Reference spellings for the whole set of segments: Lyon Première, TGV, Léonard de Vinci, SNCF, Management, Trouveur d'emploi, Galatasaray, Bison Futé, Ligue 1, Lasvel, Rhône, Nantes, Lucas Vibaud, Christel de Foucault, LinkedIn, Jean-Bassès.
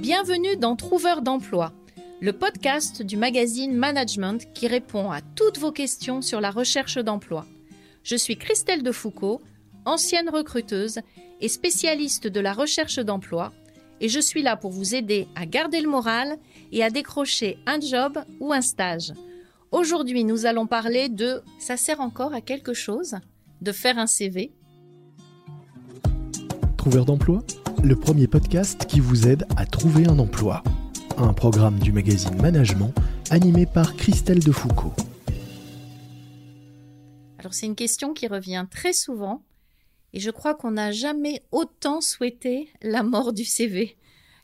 Bienvenue dans Trouveur d'emploi, le podcast du magazine Management qui répond à toutes vos questions sur la recherche d'emploi. Je suis Christel de Foucault, ancienne recruteuse et spécialiste de la recherche d'emploi, et je suis là pour vous aider à garder le moral et à décrocher un job ou un stage. Aujourd'hui, nous allons parler de « ça sert encore à quelque chose ?» de faire un CV. Trouveur d'emploi, le premier podcast qui vous aide à trouver un emploi. Un programme du magazine Management animé par Christel de Foucault. Alors c'est une question qui revient très souvent et je crois qu'on n'a jamais autant souhaité la mort du CV,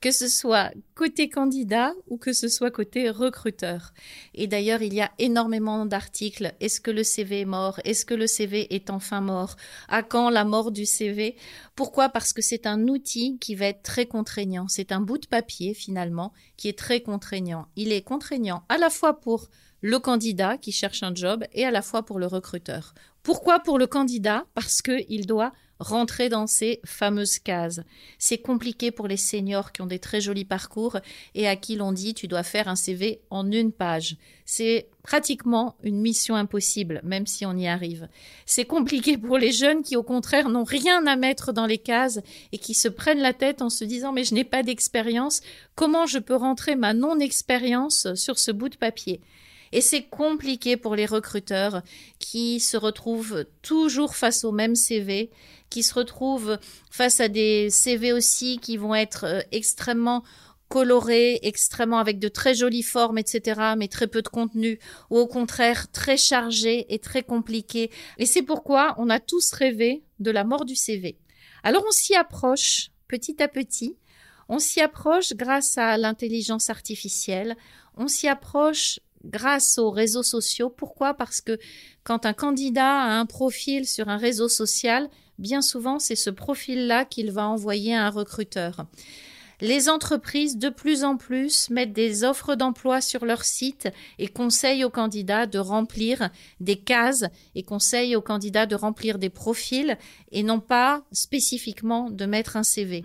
que ce soit côté candidat ou que ce soit côté recruteur. Et d'ailleurs, il y a énormément d'articles. Est-ce que le CV est mort? Est-ce que le CV est enfin mort? À quand la mort du CV? Pourquoi? Parce que c'est un outil qui va être très contraignant. C'est un bout de papier, finalement, qui est très contraignant. Il est contraignant à la fois pour le candidat qui cherche un job et à la fois pour le recruteur. Pourquoi pour le candidat? Parce qu'il doit rentrer dans ces fameuses cases. C'est compliqué pour les seniors qui ont des très jolis parcours et à qui l'on dit « tu dois faire un CV en une page ». C'est pratiquement une mission impossible, même si on y arrive. C'est compliqué pour les jeunes qui, au contraire, n'ont rien à mettre dans les cases et qui se prennent la tête en se disant « mais je n'ai pas d'expérience, comment je peux rentrer ma non-expérience sur ce bout de papier ?» Et c'est compliqué pour les recruteurs qui se retrouvent toujours face au même CV, qui se retrouvent face à des CV aussi qui vont être extrêmement colorés, extrêmement avec de très jolies formes, etc., mais très peu de contenu, ou au contraire très chargés et très compliqués. Et c'est pourquoi on a tous rêvé de la mort du CV. Alors on s'y approche petit à petit. On s'y approche grâce à l'intelligence artificielle. On s'y approche grâce aux réseaux sociaux. Pourquoi? Parce que quand un candidat a un profil sur un réseau social, bien souvent, c'est ce profil-là qu'il va envoyer à un recruteur. Les entreprises, de plus en plus, mettent des offres d'emploi sur leur site et conseillent aux candidats de remplir des cases et conseillent aux candidats de remplir des profils et non pas spécifiquement de mettre un CV.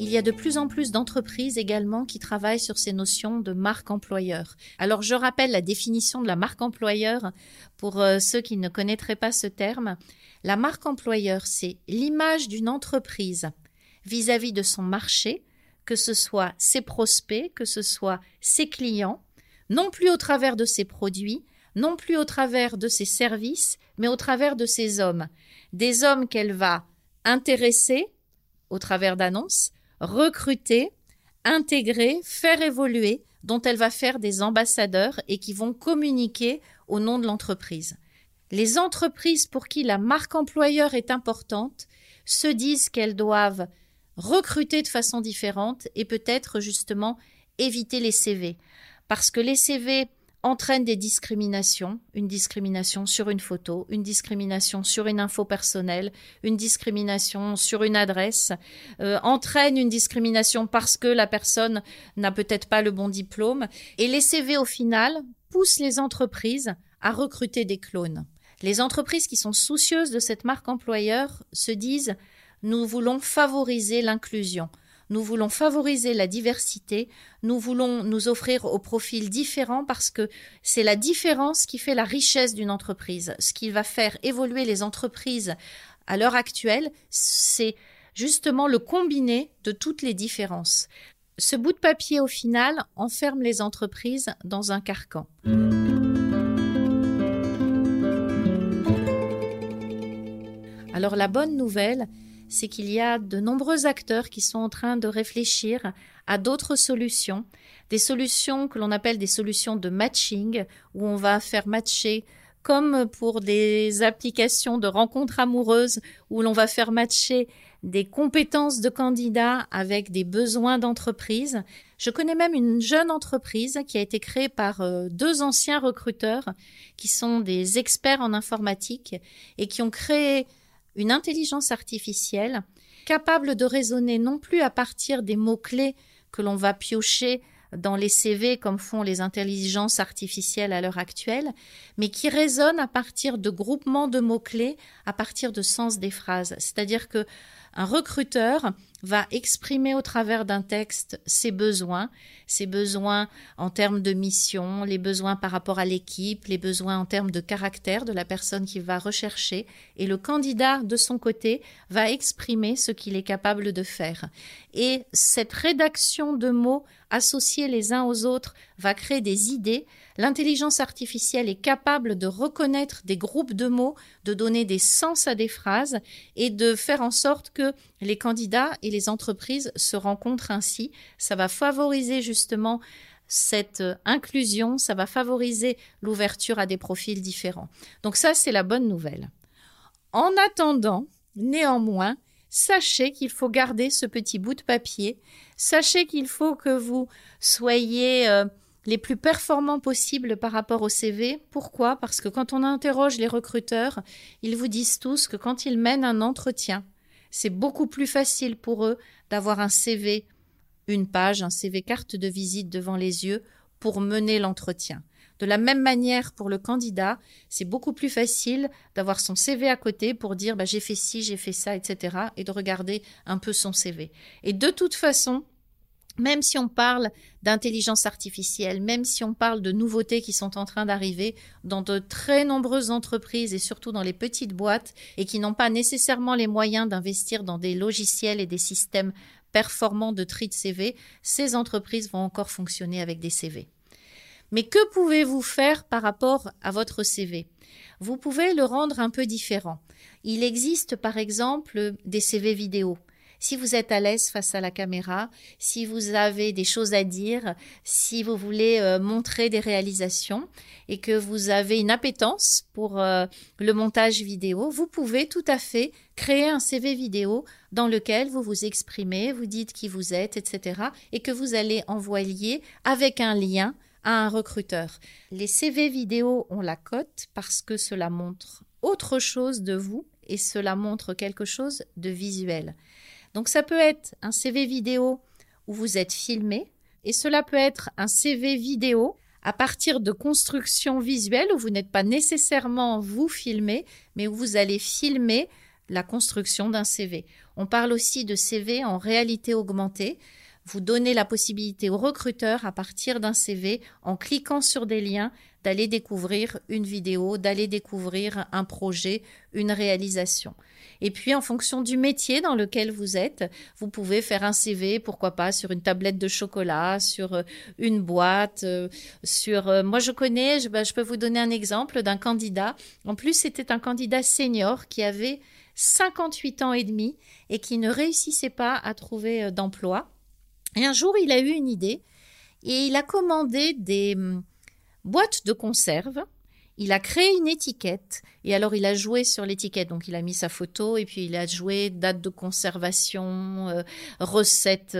Il y a de plus en plus d'entreprises également qui travaillent sur ces notions de marque employeur. Alors, je rappelle la définition de la marque employeur pour ceux qui ne connaîtraient pas ce terme. La marque employeur, c'est l'image d'une entreprise vis-à-vis de son marché, que ce soit ses prospects, que ce soit ses clients, non plus au travers de ses produits, non plus au travers de ses services, mais au travers de ses hommes. Des hommes qu'elle va intéresser au travers d'annonces, recruter, intégrer, faire évoluer, dont elle va faire des ambassadeurs et qui vont communiquer au nom de l'entreprise. Les entreprises pour qui la marque employeur est importante se disent qu'elles doivent recruter de façon différente et peut-être justement éviter les CV. Parce que les CV entraînent des discriminations, une discrimination sur une photo, une discrimination sur une info personnelle, une discrimination sur une adresse, entraîne une discrimination parce que la personne n'a peut-être pas le bon diplôme. Et les CV, au final, poussent les entreprises à recruter des clones. Les entreprises qui sont soucieuses de cette marque employeur se disent « nous voulons favoriser l'inclusion ». Nous voulons favoriser la diversité, nous voulons nous offrir aux profils différents parce que c'est la différence qui fait la richesse d'une entreprise. Ce qui va faire évoluer les entreprises à l'heure actuelle, c'est justement le combiné de toutes les différences. Ce bout de papier, au final, enferme les entreprises dans un carcan. Alors la bonne nouvelle, c'est qu'il y a de nombreux acteurs qui sont en train de réfléchir à d'autres solutions, des solutions que l'on appelle des solutions de matching, où on va faire matcher, comme pour des applications de rencontres amoureuses, où l'on va faire matcher des compétences de candidats avec des besoins d'entreprise. Je connais même une jeune entreprise qui a été créée par deux anciens recruteurs qui sont des experts en informatique et qui ont créé une intelligence artificielle capable de raisonner non plus à partir des mots-clés que l'on va piocher dans les CV comme font les intelligences artificielles à l'heure actuelle, mais qui raisonnent à partir de groupements de mots-clés, à partir de sens des phrases. C'est-à-dire que un recruteur va exprimer au travers d'un texte ses besoins en termes de mission, les besoins par rapport à l'équipe, les besoins en termes de caractère de la personne qu'il va rechercher, et le candidat, de son côté, va exprimer ce qu'il est capable de faire. Et cette rédaction de mots associés les uns aux autres va créer des idées. L'intelligence artificielle est capable de reconnaître des groupes de mots, de donner des sens à des phrases et de faire en sorte que les candidats et les entreprises se rencontrent ainsi. Ça va favoriser justement cette inclusion, ça va favoriser l'ouverture à des profils différents. Donc ça, c'est la bonne nouvelle. En attendant, néanmoins, sachez qu'il faut garder ce petit bout de papier. Sachez qu'il faut que vous soyez les plus performants possibles par rapport au CV. Pourquoi? Parce que quand on interroge les recruteurs, ils vous disent tous que quand ils mènent un entretien, c'est beaucoup plus facile pour eux d'avoir un CV, une page, un CV carte de visite devant les yeux pour mener l'entretien. De la même manière, pour le candidat, c'est beaucoup plus facile d'avoir son CV à côté pour dire bah, « j'ai fait ci, j'ai fait ça », etc. et de regarder un peu son CV. Et de toute façon, même si on parle d'intelligence artificielle, même si on parle de nouveautés qui sont en train d'arriver dans de très nombreuses entreprises et surtout dans les petites boîtes et qui n'ont pas nécessairement les moyens d'investir dans des logiciels et des systèmes performants de tri de CV, ces entreprises vont encore fonctionner avec des CV. Mais que pouvez-vous faire par rapport à votre CV? Vous pouvez le rendre un peu différent. Il existe par exemple des CV vidéo. Si vous êtes à l'aise face à la caméra, si vous avez des choses à dire, si vous voulez montrer des réalisations et que vous avez une appétence pour le montage vidéo, vous pouvez tout à fait créer un CV vidéo dans lequel vous vous exprimez, vous dites qui vous êtes, etc. et que vous allez envoyer avec un lien à un recruteur. Les CV vidéo ont la cote parce que cela montre autre chose de vous et cela montre quelque chose de visuel. Donc ça peut être un CV vidéo où vous êtes filmé et cela peut être un CV vidéo à partir de constructions visuelles où vous n'êtes pas nécessairement vous filmé, mais où vous allez filmer la construction d'un CV. On parle aussi de CV en réalité augmentée. Vous donnez la possibilité aux recruteurs à partir d'un CV, en cliquant sur des liens, d'aller découvrir une vidéo, d'aller découvrir un projet, une réalisation. Et puis, en fonction du métier dans lequel vous êtes, vous pouvez faire un CV, pourquoi pas, sur une tablette de chocolat, sur une boîte, sur... Moi, je peux vous donner un exemple d'un candidat. En plus, c'était un candidat senior qui avait 58 ans et demi et qui ne réussissait pas à trouver d'emploi. Et un jour, il a eu une idée et il a commandé des boîtes de conserve. Il a créé une étiquette et alors il a joué sur l'étiquette. Donc, il a mis sa photo et puis il a joué date de conservation, recette,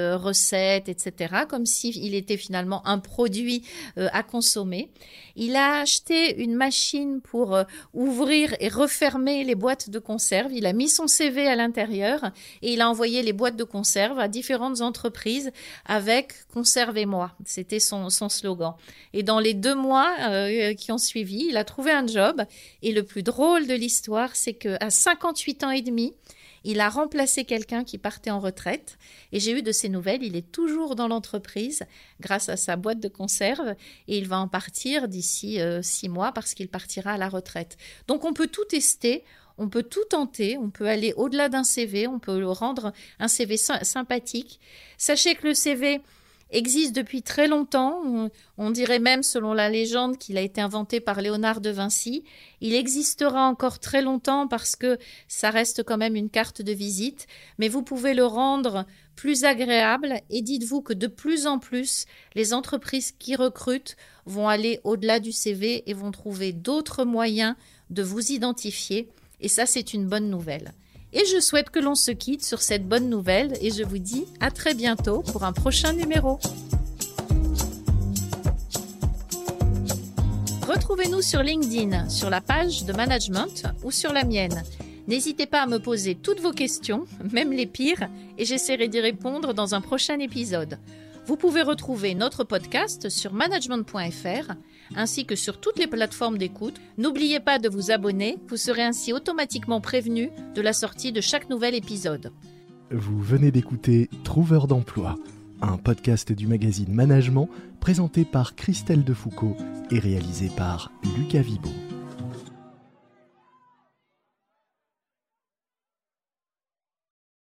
etc. Comme s'il était finalement un produit à consommer. Il a acheté une machine pour ouvrir et refermer les boîtes de conserve. Il a mis son CV à l'intérieur et il a envoyé les boîtes de conserve à différentes entreprises avec « Conservez-moi ». C'était son slogan. Et dans les 2 mois qui ont suivi, il a trouvé un job. Et le plus drôle de l'histoire, c'est qu'à 58 ans et demi, il a remplacé quelqu'un qui partait en retraite et j'ai eu de ses nouvelles. Il est toujours dans l'entreprise grâce à sa boîte de conserve et il va en partir d'ici 6 mois parce qu'il partira à la retraite. Donc, on peut tout tester, on peut tout tenter, on peut aller au-delà d'un CV, on peut le rendre un CV sympathique. Sachez que le CV existe depuis très longtemps. On dirait même, selon la légende, qu'il a été inventé par Léonard de Vinci. Il existera encore très longtemps parce que ça reste quand même une carte de visite, mais vous pouvez le rendre plus agréable et dites-vous que de plus en plus, les entreprises qui recrutent vont aller au-delà du CV et vont trouver d'autres moyens de vous identifier. Et ça, c'est une bonne nouvelle. Et je souhaite que l'on se quitte sur cette bonne nouvelle et je vous dis à très bientôt pour un prochain numéro. Retrouvez-nous sur LinkedIn, sur la page de Management ou sur la mienne. N'hésitez pas à me poser toutes vos questions, même les pires, et j'essaierai d'y répondre dans un prochain épisode. Vous pouvez retrouver notre podcast sur management.fr ainsi que sur toutes les plateformes d'écoute. N'oubliez pas de vous abonner, vous serez ainsi automatiquement prévenu de la sortie de chaque nouvel épisode. Vous venez d'écouter Trouveur d'emploi, un podcast du magazine Management présenté par Christel de Foucault et réalisé par Lucas Vibaud.